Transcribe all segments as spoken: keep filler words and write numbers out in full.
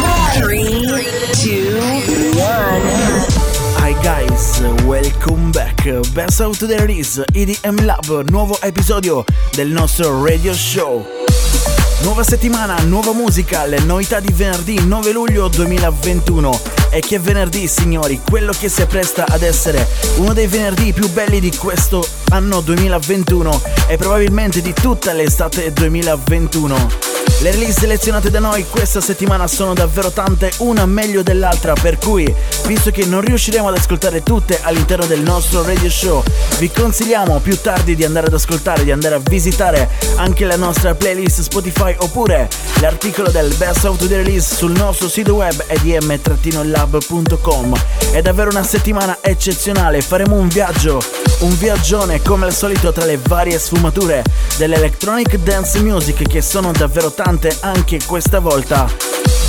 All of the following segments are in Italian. noise. three, two, one. Hi guys, welcome back. Best of Today Release, E D M Lab, nuovo episodio del nostro radio show. Nuova settimana, nuova musica, le novità di venerdì nove luglio duemilaventuno. E che venerdì, signori, quello che si appresta ad essere uno dei venerdì più belli di questo anno duemilaventuno e probabilmente di tutta l'estate duemilaventuno. Le release selezionate da noi questa settimana sono davvero tante, una meglio dell'altra, per cui, visto che non riusciremo ad ascoltare tutte all'interno del nostro radio show, vi consigliamo più tardi di andare ad ascoltare, di andare a visitare anche la nostra playlist Spotify oppure l'articolo del Best of the Release sul nostro sito web e d m dash lab punto com. È davvero una settimana eccezionale, faremo un viaggio, un viaggione come al solito tra le varie sfumature dell'electronic dance music che sono davvero tante. Anche questa volta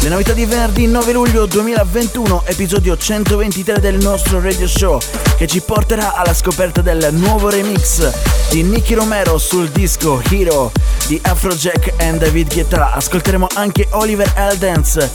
le novità di venerdì nove luglio duemilaventuno, episodio centoventitré del nostro radio show, che ci porterà alla scoperta del nuovo remix di Nicky Romero sul disco Hero di Afrojack and David Guetta. Ascolteremo anche Oliver Heldens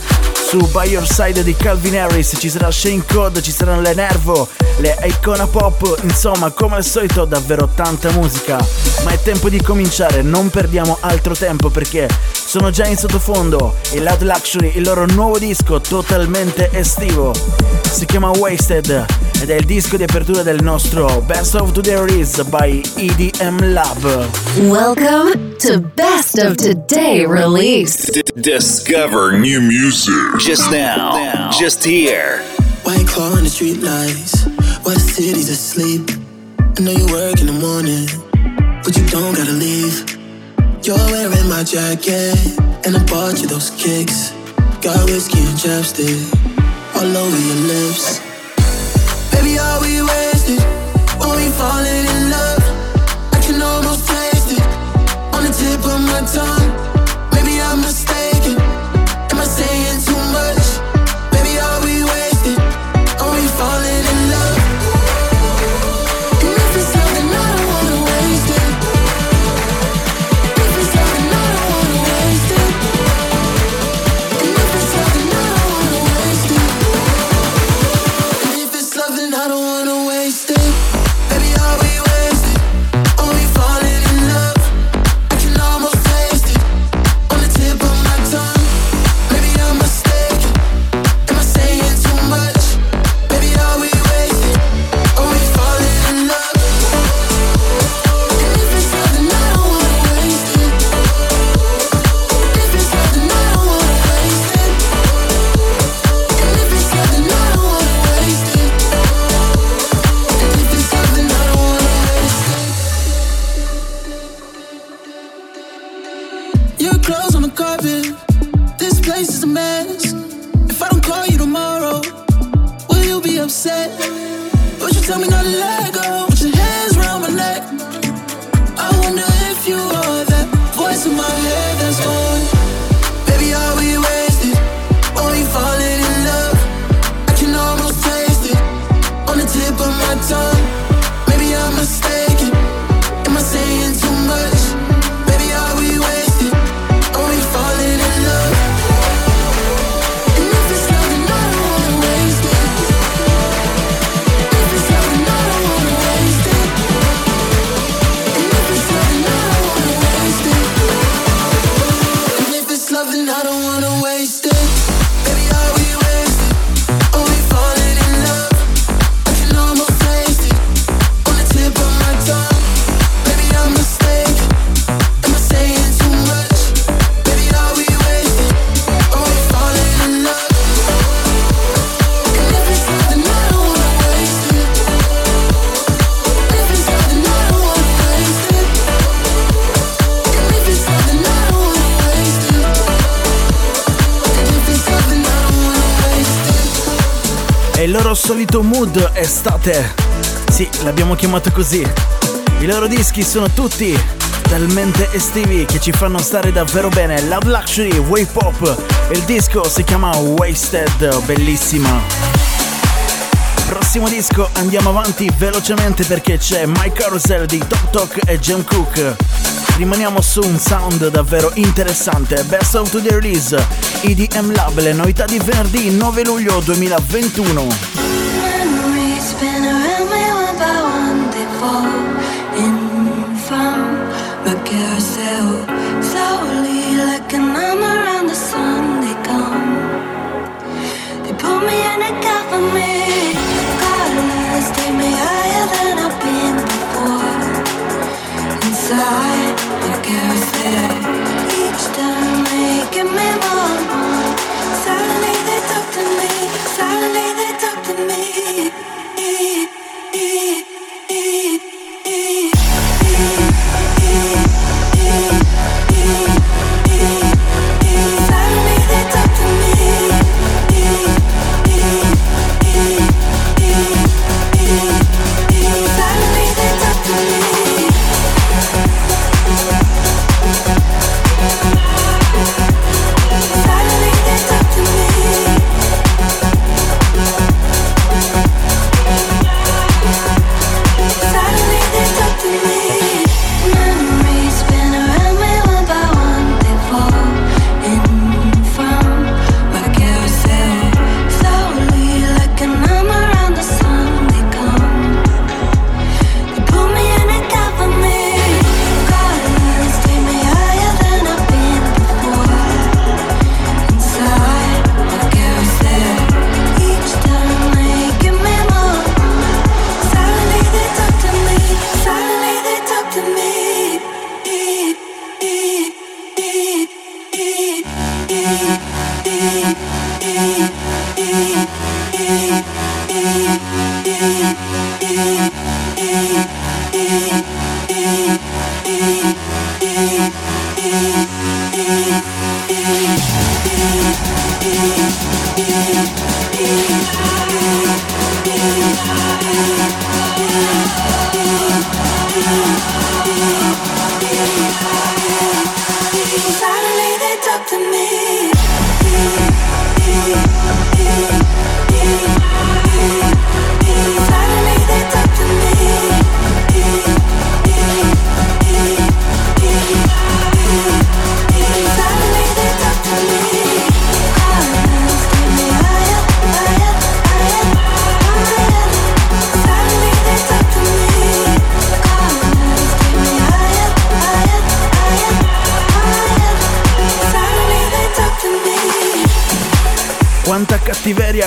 su By Your Side di Calvin Harris, ci sarà Shane Codd, ci saranno Lenervo, le Icona Pop, insomma come al solito davvero tanta musica. Ma è tempo di cominciare, non perdiamo altro tempo perché sono già in sottofondo e Loud Luxury, il loro nuovo disco totalmente estivo, si chiama Wasted ed è il disco di apertura del nostro Best of Today Release by E D M Lab. Welcome to Best of Today Release. D- discover new music just now, now. Just here. White claw on the street lights, West City's asleep. I know you work in the morning, but you don't gotta leave. You're wearing my jacket, and I bought you those kicks. Got whiskey and chapstick all over your lips. Baby, are we wasted when we falling in love? I can almost taste it on the tip of my tongue. Maybe I'm mistaken, am I saying too much? Baby, are we wasted when we falling in love? And if it's something I don't wanna waste it. e il loro solito mood estate. Sì, l'abbiamo chiamato così. I loro dischi sono tutti talmente estivi che ci fanno stare davvero bene. Loud Luxury, Wave Pop, il disco si chiama Wasted, bellissima. Prossimo disco, andiamo avanti velocemente perché c'è My Carousel di Tobtok e Jim Cook. Rimaniamo su un sound davvero interessante. Best of the Release, E D M Lab, le novità di venerdì nove luglio duemilaventuno. Each time making me more and more. Suddenly they talk to me. Suddenly they talk to me.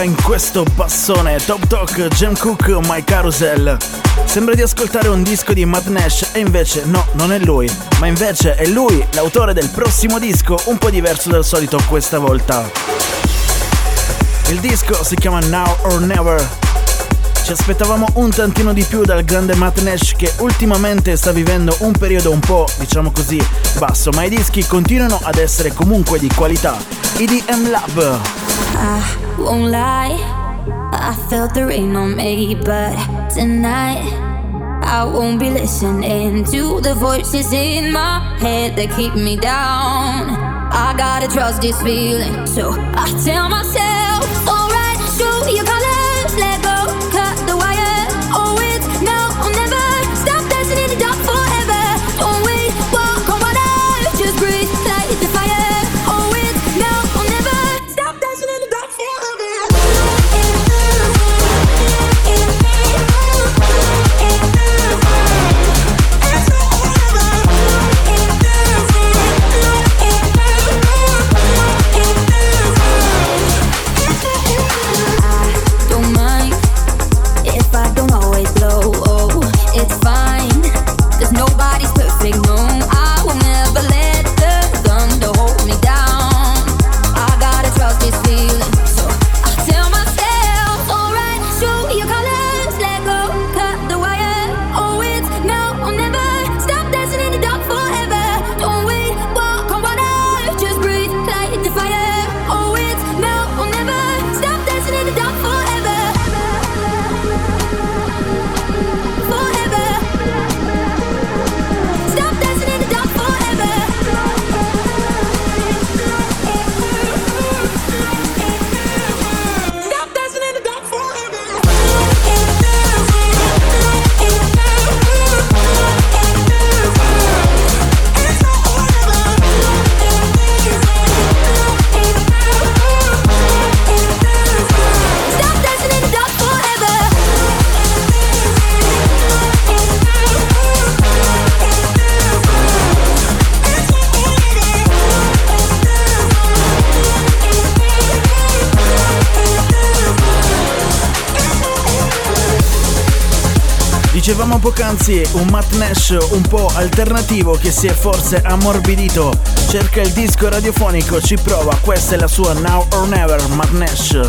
In questo bassone Tobtok, Jim Cook, My Carousel. Sembra di ascoltare un disco di Mat Nash e invece no, non è lui, ma invece è lui, l'autore del prossimo disco, un po' diverso dal solito questa volta. Il disco si chiama Now or Never. Ci aspettavamo un tantino di più dal grande Mat Nash, che ultimamente sta vivendo un periodo un po', diciamo così, basso, ma i dischi continuano ad essere comunque di qualità. E D M Lab. Ah. Won't lie, I felt the rain on me, but tonight I won't be listening to the voices in my head that keep me down. I gotta trust this feeling, so I tell myself, alright, show your colors, let go, cut the wire. Oh, it's now or never, stop dancing in the dark forever. Don't wait, walk on water, just breathe, light the fire. dicevamo poc'anzi, un Mat Nash un po' alternativo che si è forse ammorbidito, cerca il disco radiofonico, ci prova, questa è la sua Now or Never, Mat Nash.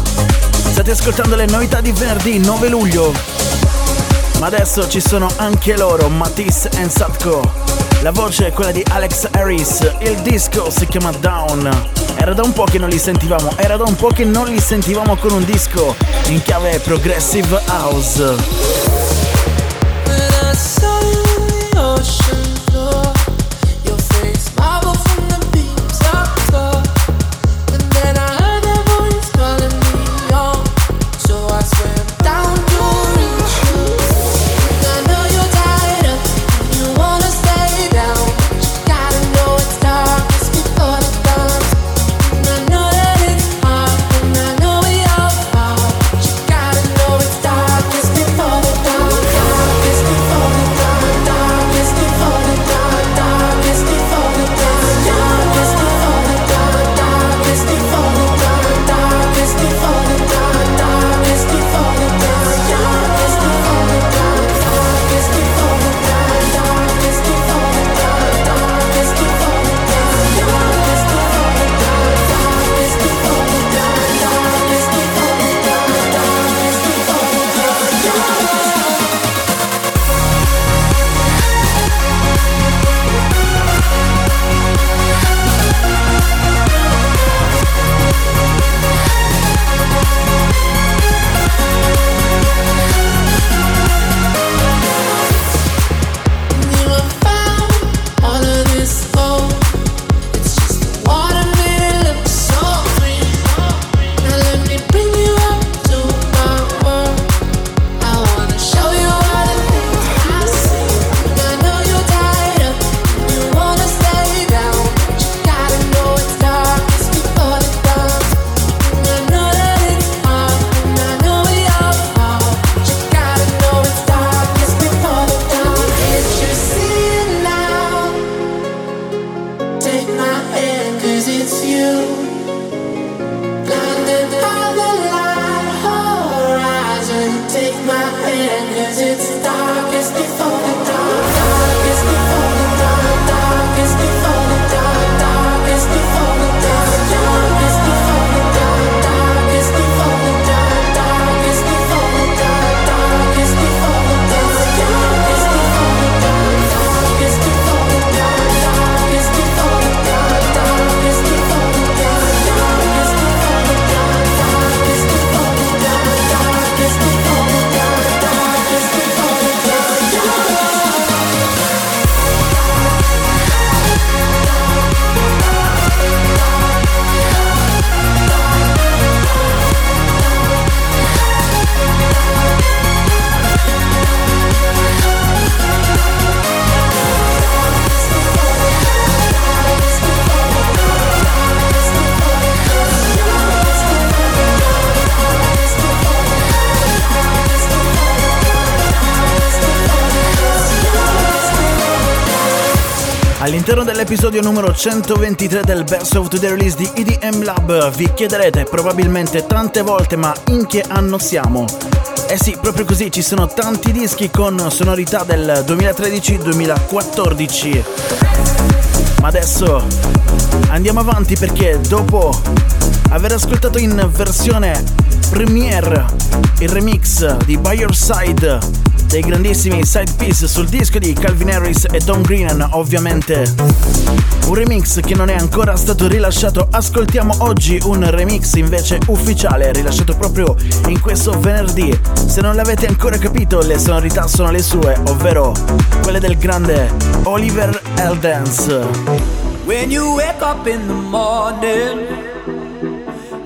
State ascoltando le novità di venerdì nove luglio, ma adesso ci sono anche loro, Matisse and Sadko. La voce è quella di Alex Harris, il disco si chiama Down. Era da un po' che non li sentivamo, era da un po' che non li sentivamo con un disco in chiave Progressive House. All'interno dell'episodio numero centoventitré del Best of the Release di E D M Lab vi chiederete probabilmente tante volte: ma in che anno siamo? Eh sì, proprio così, ci sono tanti dischi con sonorità del duemilatredici duemilaquattordici. Ma adesso andiamo avanti, perché dopo aver ascoltato in versione premiere il remix di By Your Side dei grandissimi side piece sul disco di Calvin Harris e Don Greenan, ovviamente un remix che non è ancora stato rilasciato, ascoltiamo oggi un remix invece ufficiale rilasciato proprio in questo venerdì. Se non l'avete ancora capito, le sonorità sono le sue, ovvero quelle del grande Oliver Heldens. When you wake up in the morning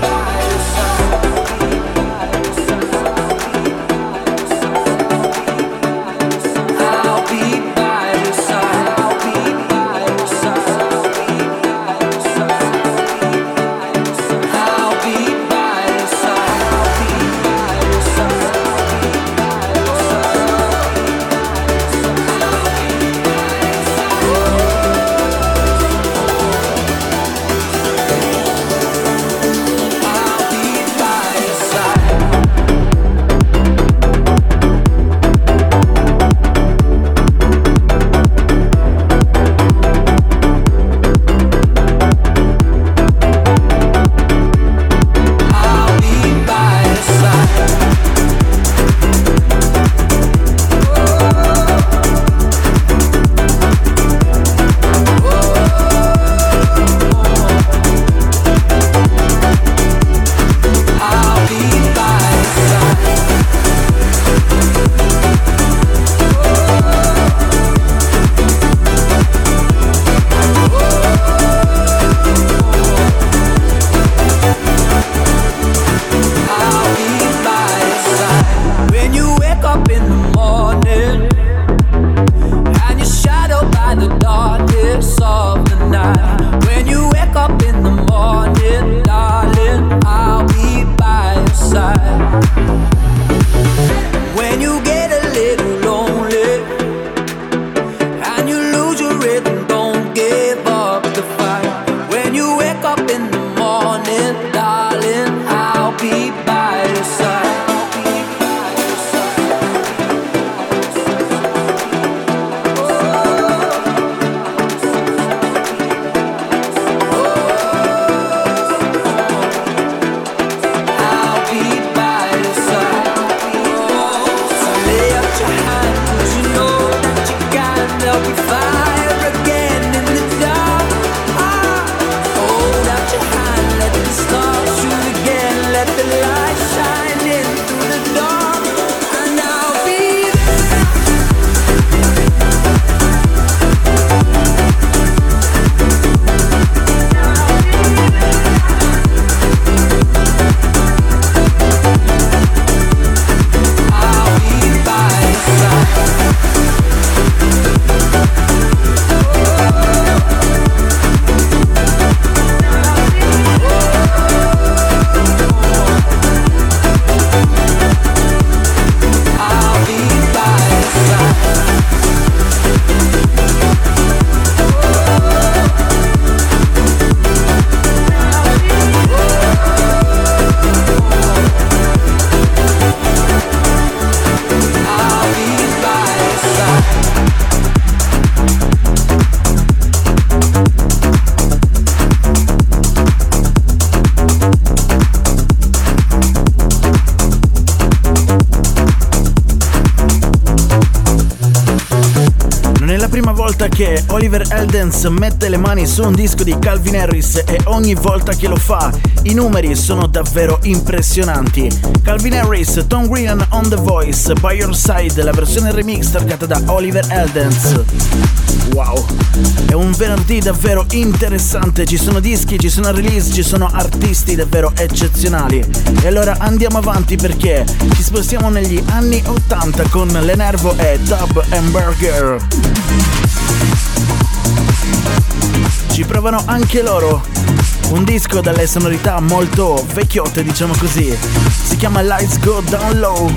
by your side. I'll be by your side. I'll be by your side. prima volta che Oliver Heldens mette le mani su un disco di Calvin Harris e ogni volta che lo fa i numeri sono davvero impressionanti. Calvin Harris, Tom Greenan on The Voice, By Your Side, la versione remix targata da Oliver Heldens. Wow, è un venerdì davvero interessante, ci sono dischi, ci sono release, ci sono artisti davvero eccezionali. E allora andiamo avanti perché ci spostiamo negli anni ottanta con Lenervo e Dub Burger. Ci provano anche loro, un disco dalle sonorità molto vecchiotte, diciamo così. Si chiama Lights Go Down Low.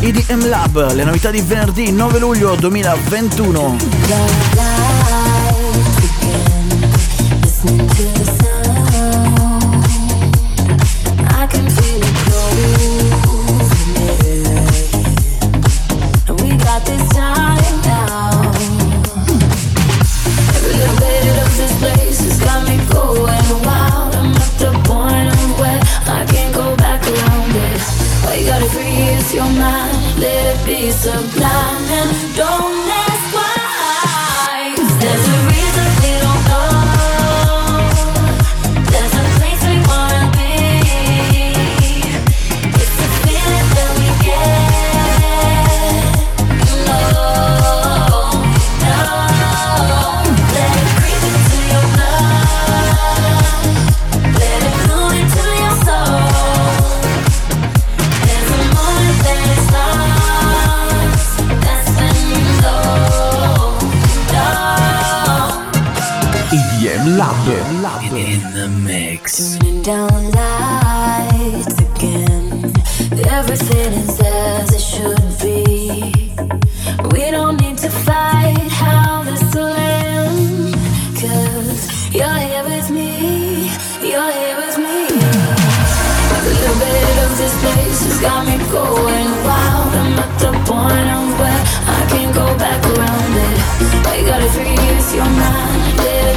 E D M Lab, le novità di venerdì nove luglio duemilaventuno. Your mind, let it be sublime and don't let Love it, love it. In the mix. Turning down lights again. Everything is as it should be. We don't need to fight how this will end. 'Cause you're here with me, you're here with me. Every little bit of this place has got me going wild. I'm at the point of where I can't go back around it. I gotta freeze your mind.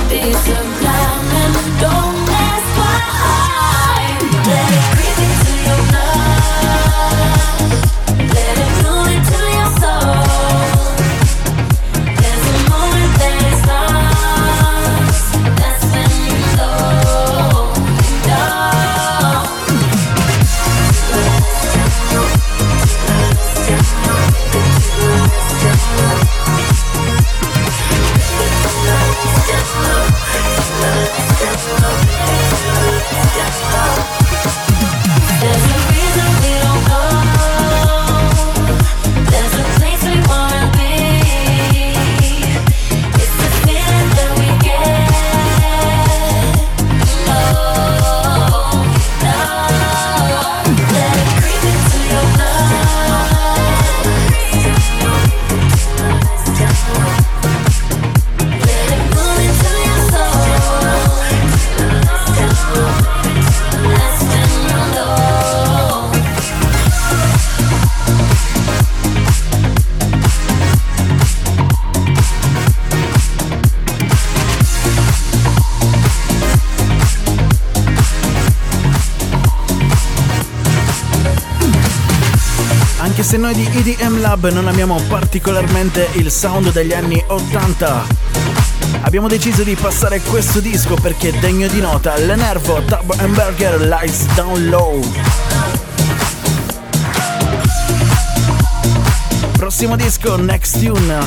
Be sublime and don't ask why. Let it creep into your blood. Let it move into your soul. There's a moment that is lost. That's when you know, know. Se noi di E D M Lab non amiamo particolarmente il sound degli anni ottanta, abbiamo deciso di passare questo disco perché è degno di nota. Lenervo, Dub Burger, Lights Down Low. Prossimo disco, Next Tune.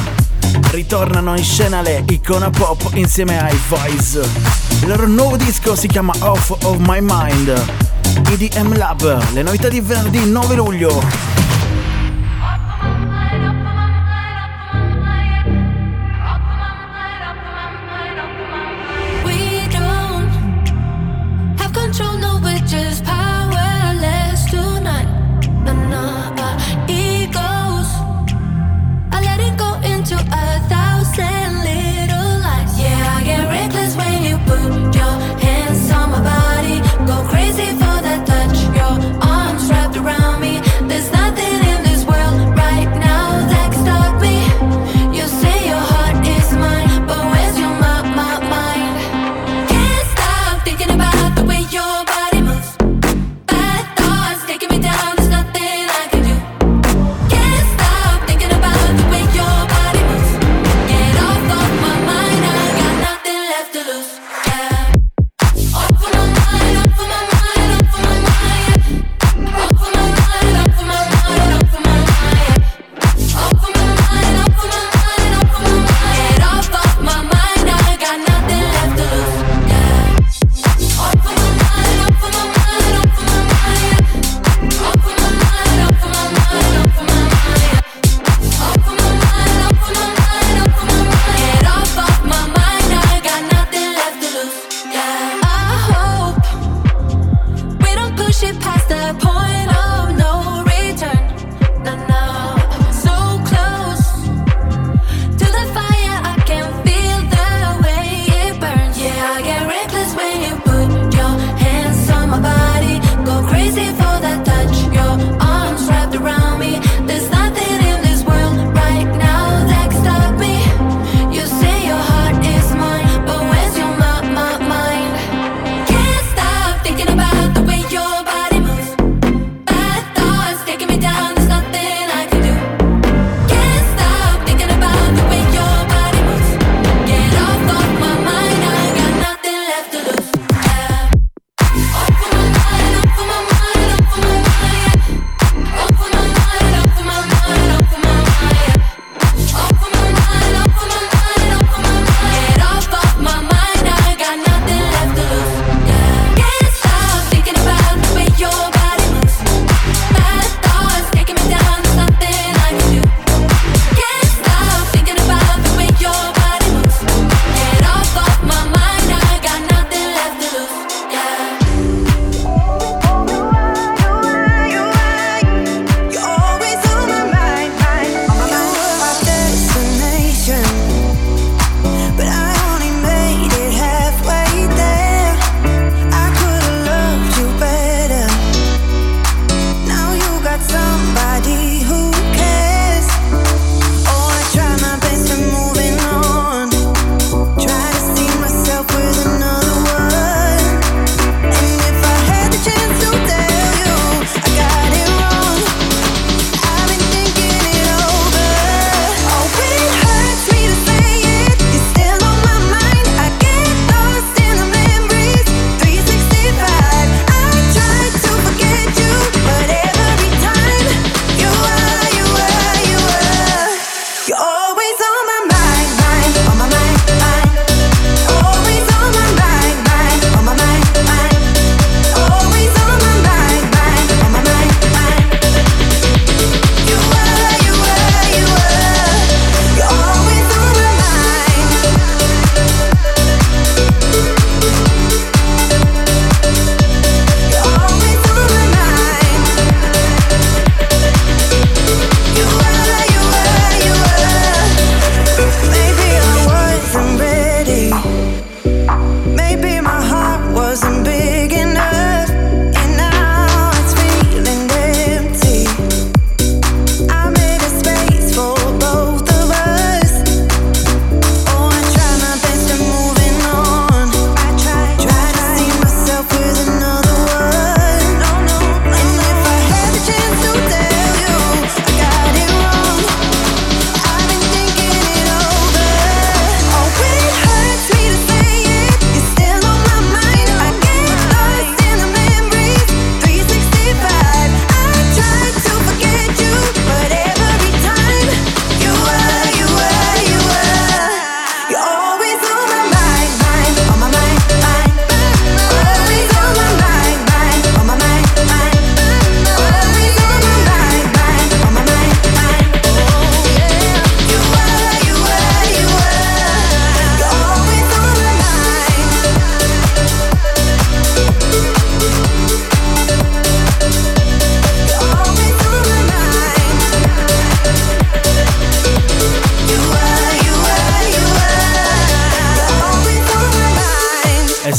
Ritornano in scena le Icona Pop insieme ai Voice. Il loro nuovo disco si chiama Off of My Mind. E D M Lab, le novità di venerdì nove luglio. There's nothing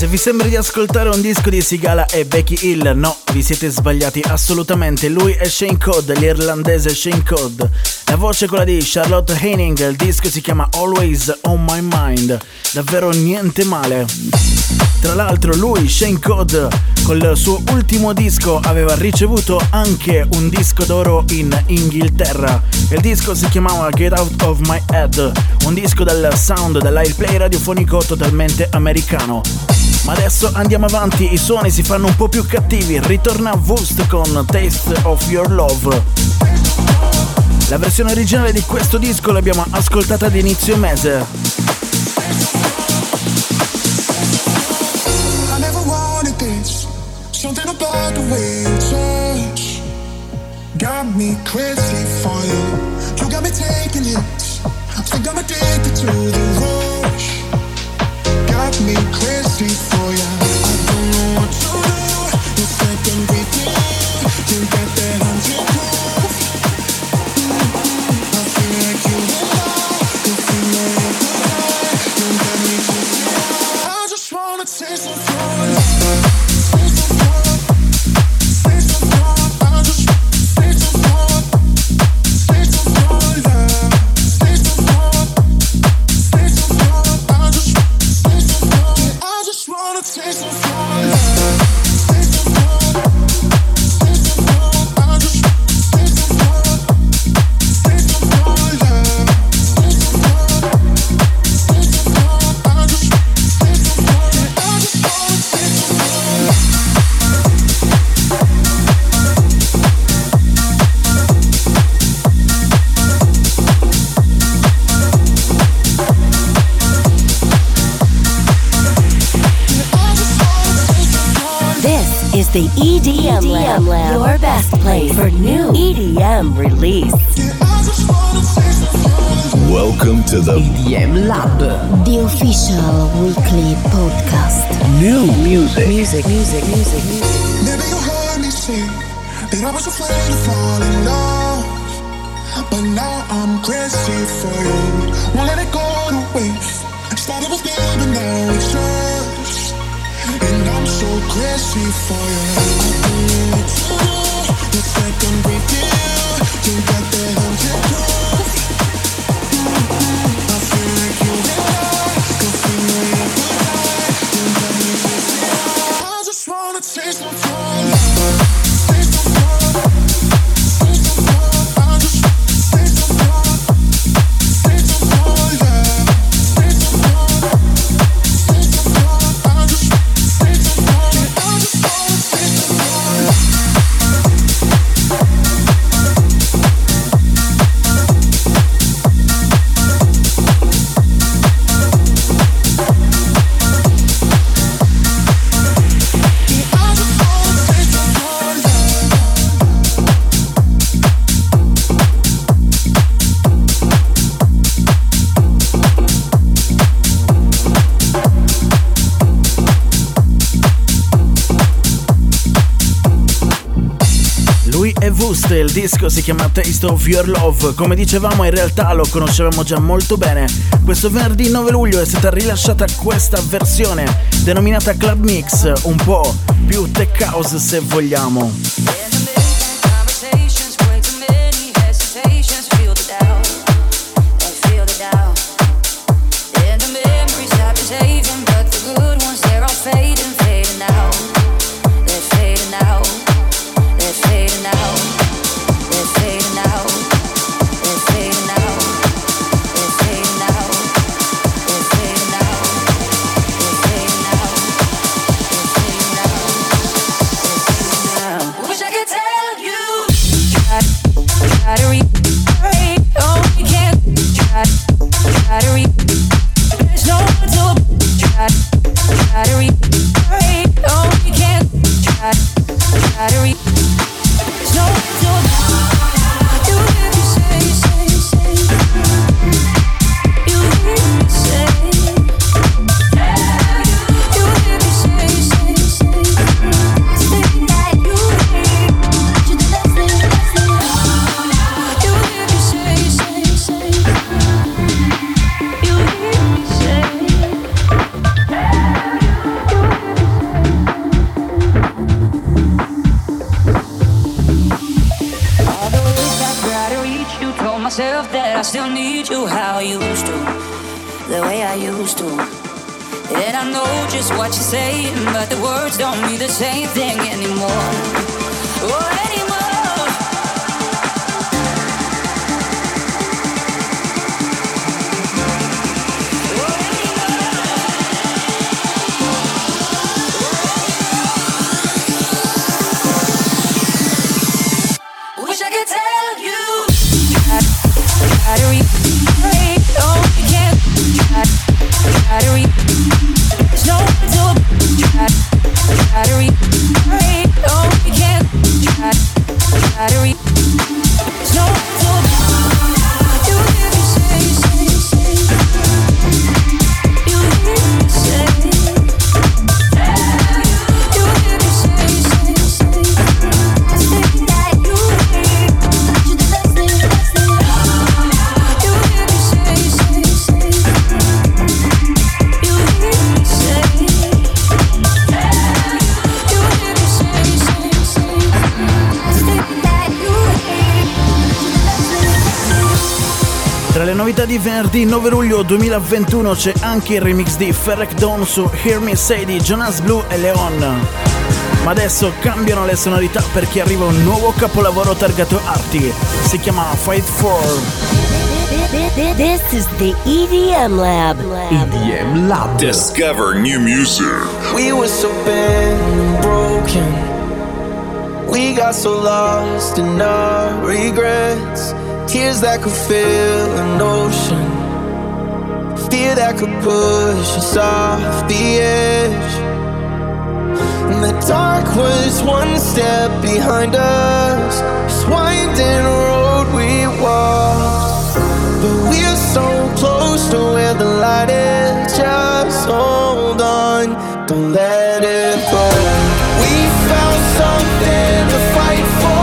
se vi sembra di ascoltare un disco di Sigala e Becky Hill, no, vi siete sbagliati assolutamente. Lui è Shane Codd, l'irlandese Shane Codd. La voce è quella di Charlotte Haining, il disco si chiama Always On My Mind. Davvero niente male. Tra l'altro lui, Shane Codd, col suo ultimo disco aveva ricevuto anche un disco d'oro in Inghilterra. Il disco si chiamava Get Out Of My Head, un disco dal sound, dall'airplay radiofonico totalmente americano. Ma adesso andiamo avanti, i suoni si fanno un po' più cattivi. Ritorna Wust con Taste Of Your Love. La versione originale di questo disco l'abbiamo ascoltata ad inizio mese. I never wanted this. Something about the way you touch got me crazy for you. You got me taking it. I think I'm addicted to the rush. Got me crazy for you. I don't know what to do. It's like I'm breathing. You got that on your groove. The E D M, E D M Lab, Lab, your best place for new E D M release. Welcome to the E D M Lab, the official weekly podcast. New music, music, music, music, music. Maybe you heard me say that I was afraid to fall in love, but now I'm crazy for you. Won't let it go to waste. Started with me, but now it's yours. And I'm so crazy for you. It's like I'm breathing. You got that on your groove. I feel like you're alive. Don't feel like I'm alive. You got me crazy. I just wanna taste my fire. Il disco si chiama Taste of Your Love. Come dicevamo, in realtà lo conoscevamo già molto bene. Questo venerdì nove luglio è stata rilasciata questa versione denominata Club Mix, un po' più tech house se vogliamo. Wish I could tell. you how I used to, the way I used to. And I know just what you're saying, but the words don't mean the same thing anymore. Oh, anymore. Di venerdì nove luglio duemilaventuno c'è anche il remix di Ferreck Dawn su Hear Me Say di Jonas Blue e Leon. Ma adesso cambiano le sonorità perché arriva un nuovo capolavoro targato Arty. Si chiama Fight For. This is the E D M Lab. E D M Lab. Discover new music. We were so bent, broken. We got so lost in our regrets. Tears that could fill an ocean, fear that could push us off the edge. And the dark was one step behind us, this winding road we walked. But we're so close to where the light is, just hold on, don't let it go. We found something to fight for.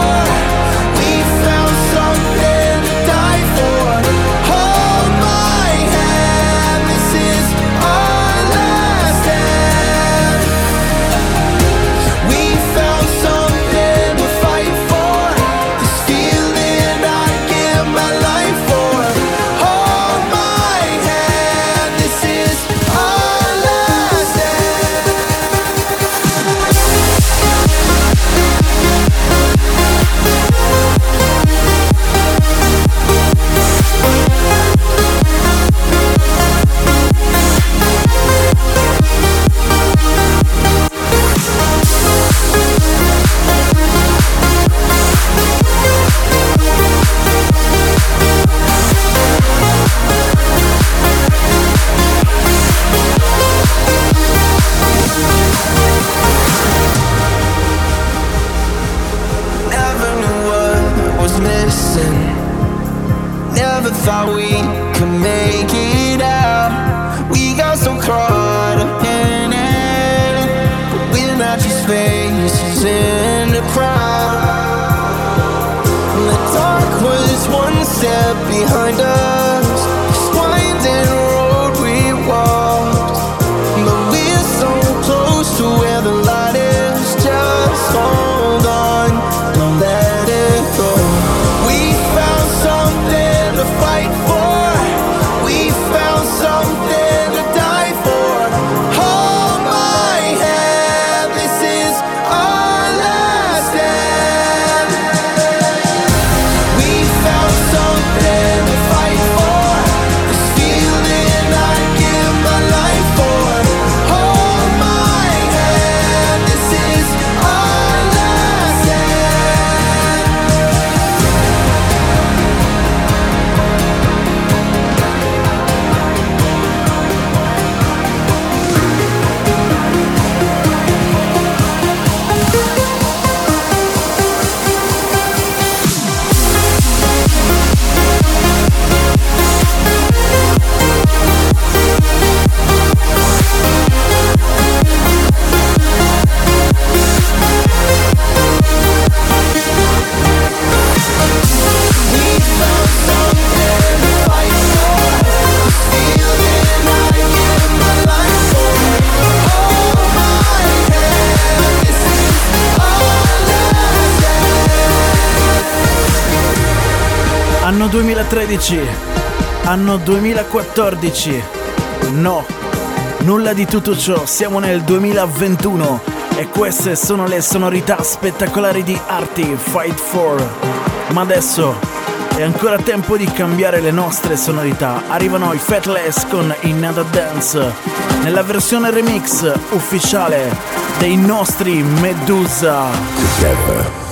Thought we could make it out. We got so caught up in it, but we're not just faces in the crowd. And the dark was one step behind us, this winding road we walked. But we're so close to where the light is, just hold on, don't let it go. We found something to fight for, we found something to die for. Hold my hand, this is our last stand. We found something to fight for, this feeling I give my life for. Hold my hand, this is our last stand. Anno duemilatredici, anno duemilaquattordici. No, nulla di tutto ciò, siamo nel duemilaventuno e queste sono le sonorità spettacolari di Arty, Fight For. Ma adesso è ancora tempo di cambiare le nostre sonorità. Arrivano i Faithless con Another Dance nella versione remix ufficiale dei nostri Meduza. Together.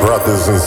Brothers and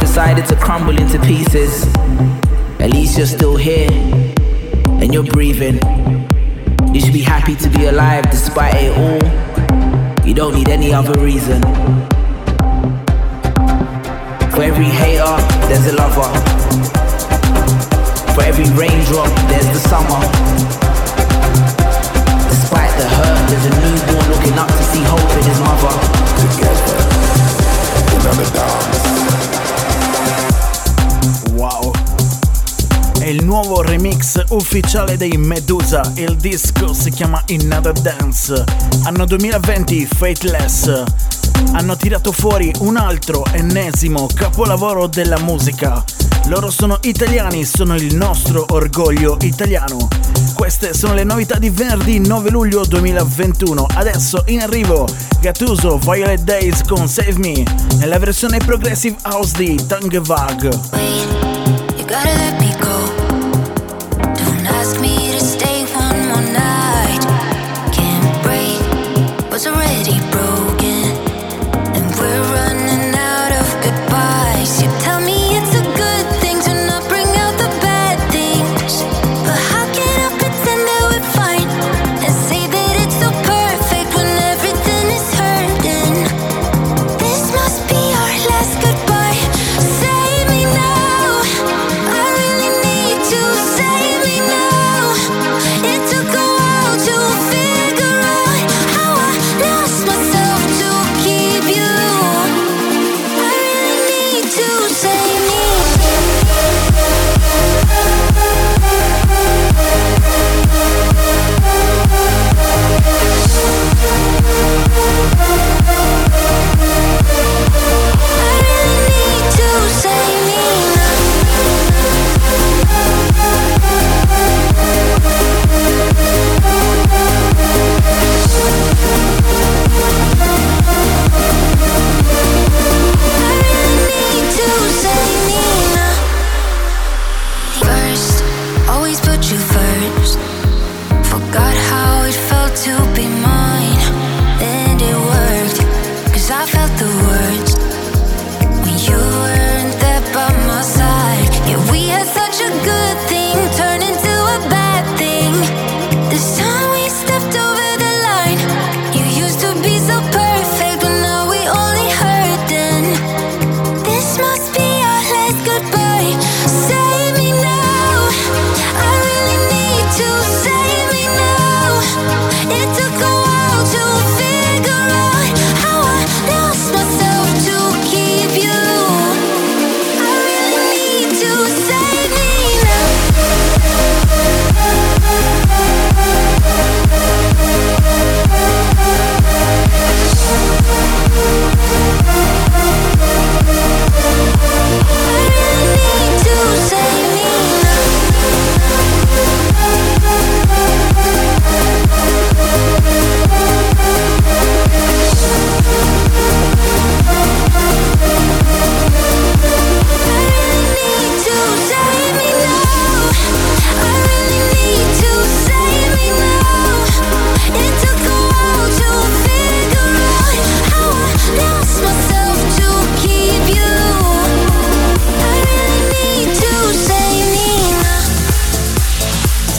Decided to crumble into pieces. At least you're still here and you're breathing. You should be happy to be alive despite it all. You don't need any other reason. For every hater, there's a lover. For every raindrop, there's the summer. Despite the hurt, there's a newborn looking up to see hope in his mother. Together, another dance. Wow, è il nuovo remix ufficiale dei Meduza, il disco si chiama Another Dance. Anno duemilaventi, Faithless hanno tirato fuori un altro ennesimo capolavoro della musica. Loro sono italiani, sono il nostro orgoglio italiano. Queste sono le novità di venerdì nove luglio duemilaventuno. Adesso in arrivo Gattuso, Violet Days con Save Me nella versione Progressive House di Tungevaag. You gotta let me go. Don't ask me to stay one more night.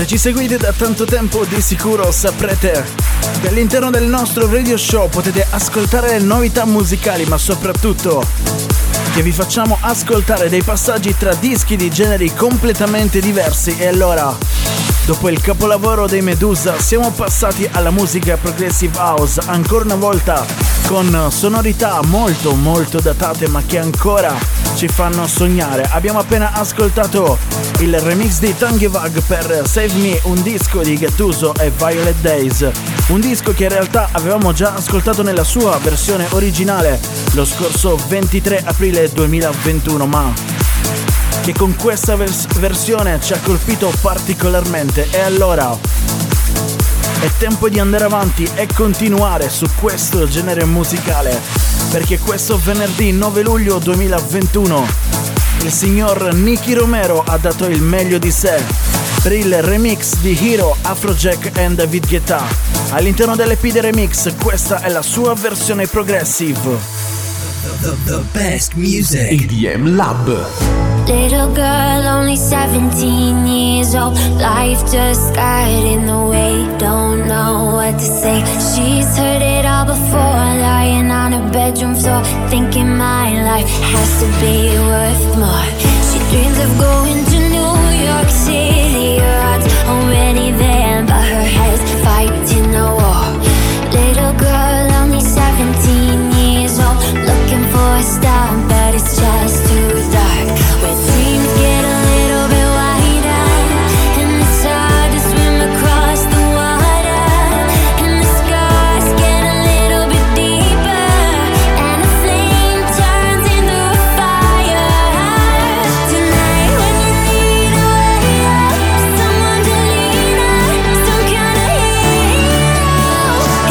Ci seguite da tanto tempo, di sicuro saprete che all'interno del nostro radio show potete ascoltare le novità musicali, ma soprattutto che vi facciamo ascoltare dei passaggi tra dischi di generi completamente diversi. E allora, dopo il capolavoro dei Meduza, siamo passati alla musica progressive house, ancora una volta con sonorità molto molto datate, ma che ancora ci fanno sognare. Abbiamo appena ascoltato il remix di Tungevaag per Save Me, un disco di Gattuso e Violet Days, un disco che in realtà avevamo già ascoltato nella sua versione originale lo scorso ventitré aprile duemilaventuno, ma che con questa vers- versione ci ha colpito particolarmente. E allora è tempo di andare avanti e continuare su questo genere musicale, perché questo venerdì nove luglio duemilaventuno il signor Nicky Romero ha dato il meglio di sé per il remix di Hero, Afrojack and David Guetta. All'interno dell'E P The Remix, questa è la sua versione progressive. The, the, the best music. E D M Lab. Little girl, only seventeen years old. Life just got in the way, don't know what to say. She's heard it all before, lying on her bedroom floor, thinking my life has to be worth more. She dreams of going to New York City, her heart's already there, but her head's fighting a war. Little girl, only seventeen years old, looking for a star, but it's just too dark. When dreams get a little bit wider, and it's hard to swim across the water, and the scars get a little bit deeper, and a flame turns into a fire. Tonight when you need a way out, someone to lean on, some kind of hero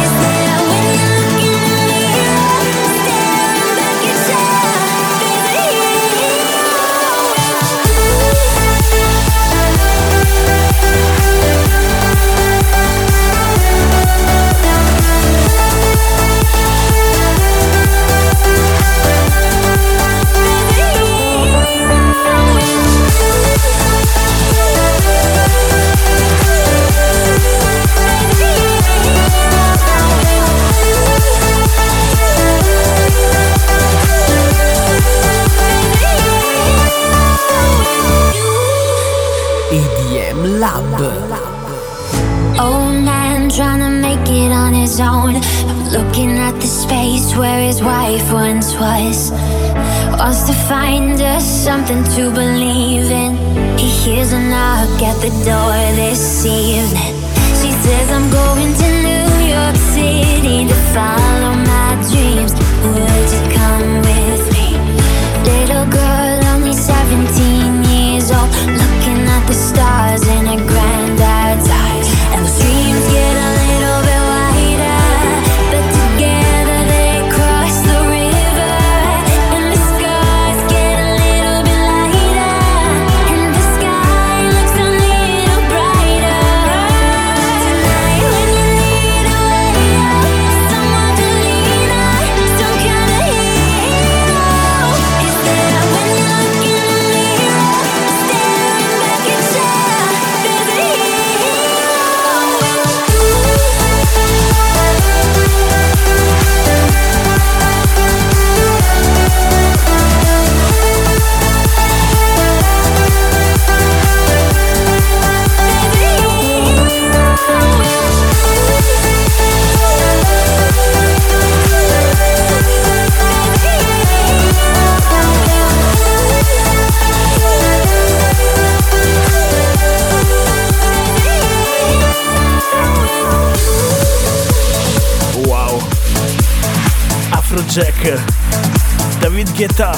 is there when you look in the mirror, staring back at yourself, there's a hero. E D M Lab. Old man trying to make it on his own, looking at the space where his wife once was. Wants to find us something to believe in. He hears a knock at the door this evening. She says, I'm going to New York City to follow my dreams. Would you come with me? Little girl, only seventeen years old, looking at the stars in her granddad's eyes, and the dreams get a little bit wider, but together they cross the river, and the scars get a little bit lighter, and the sky looks a little brighter. Tonight Afrojack, David Guetta.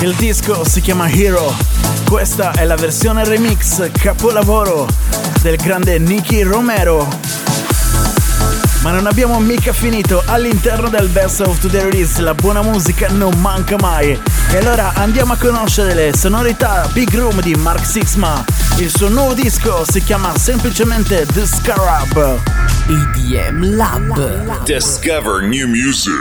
Il disco si chiama Hero. Questa è la versione remix capolavoro del grande Nicky Romero. Ma non abbiamo mica finito. All'interno del Best of Today Release la buona musica non manca mai. E allora andiamo a conoscere le sonorità Big Room di Mark Sixma. Il suo nuovo disco si chiama semplicemente The Scarab. E D M Lab. Discover new music.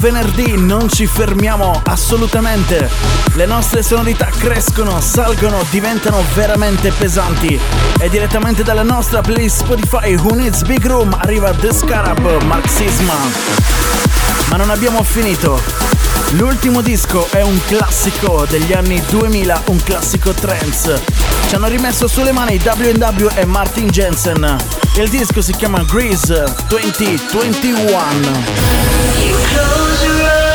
Venerdì non ci fermiamo assolutamente, le nostre sonorità crescono, salgono, diventano veramente pesanti e direttamente dalla nostra playlist Spotify Who Needs Big Room arriva The Scarab, Mark Sixma. Ma non abbiamo finito, l'ultimo disco è un classico degli anni duemila, un classico trance, ci hanno rimesso sulle mani W and W e Martin Jensen. Il disco si chiama Grease twenty twenty-one. You close your eyes.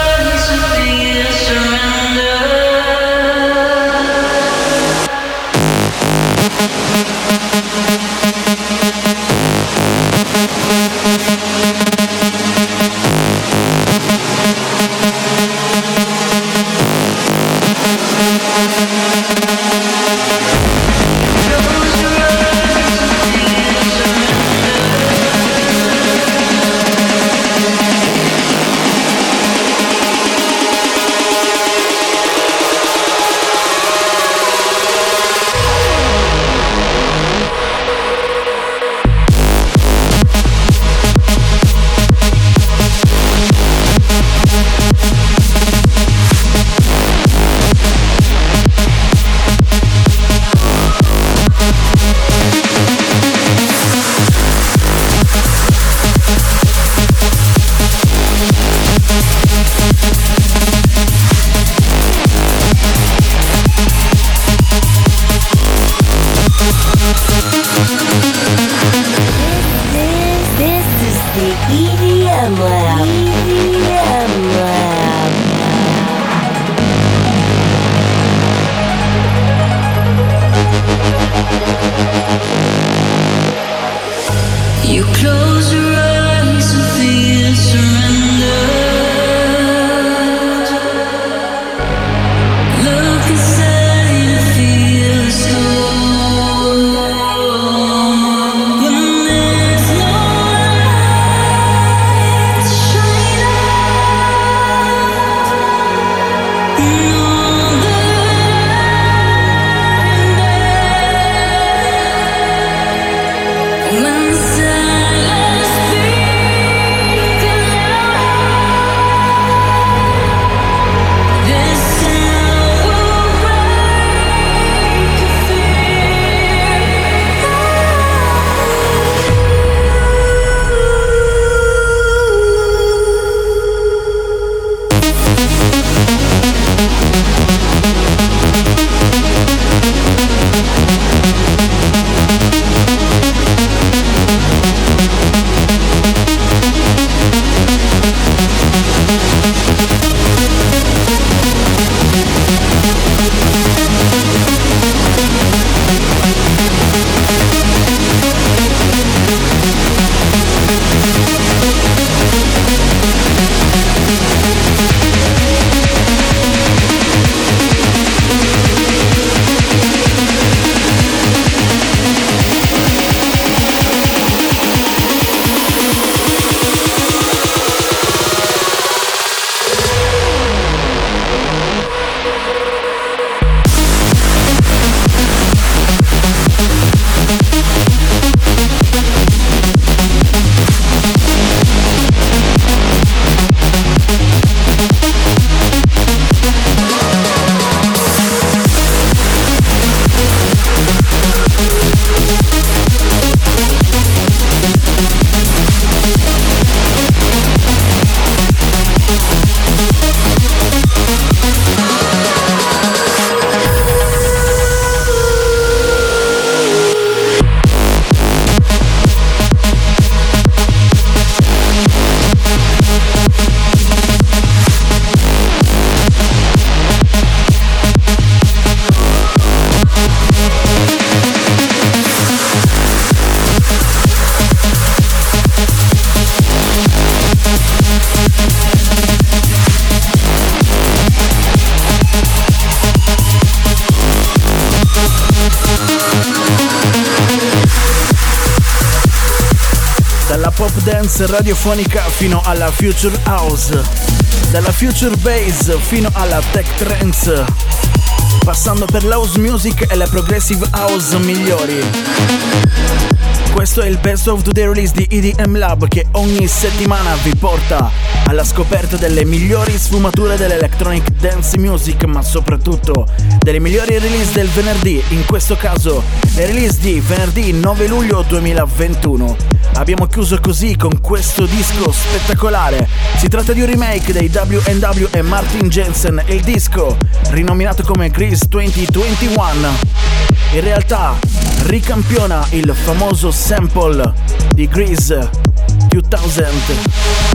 pop dance radiofonica fino alla future house, dalla future bass fino alla tech trance, passando per l'house music e la progressive house migliori. Questo è il best of today release di E D M Lab, che ogni settimana vi porta alla scoperta delle migliori sfumature dell'electronic dance music, ma soprattutto delle migliori release del venerdì, in questo caso le release di venerdì nove luglio duemilaventuno. Abbiamo chiuso così con questo disco spettacolare. Si tratta di un remake dei W and W e Martin Jensen, il disco rinominato come Grease duemilaventuno. In realtà ricampiona il famoso sample di Grease duemila,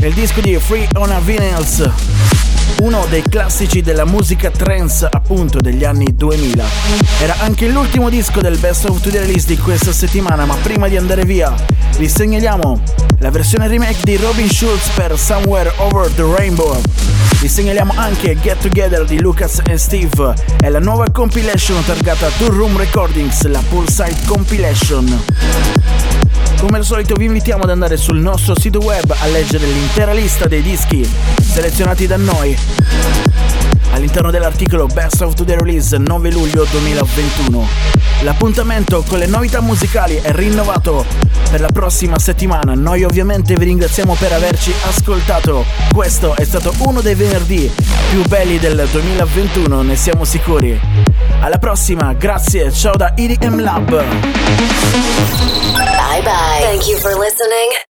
il disco di Free On A Vinyl, uno dei classici della musica trance appunto degli anni duemila. Era anche l'ultimo disco del Best of Today Release di questa settimana, ma prima di andare via vi segnaliamo la versione remake di Robin Schulz per Somewhere Over the Rainbow. Vi segnaliamo anche Get Together di Lucas e Steve e la nuova compilation targata Two Room Recordings, la Poolside Compilation. Come al solito vi invitiamo ad andare sul nostro sito web a leggere l'intera lista dei dischi selezionati da noi all'interno dell'articolo Best of Today Release nove luglio duemilaventuno. L'appuntamento con le novità musicali è rinnovato per la prossima settimana. Noi ovviamente vi ringraziamo per averci ascoltato. Questo è stato uno dei venerdì più belli del duemilaventuno, ne siamo sicuri. Alla prossima, grazie, ciao da E D M Lab. Bye bye. Thank you for listening.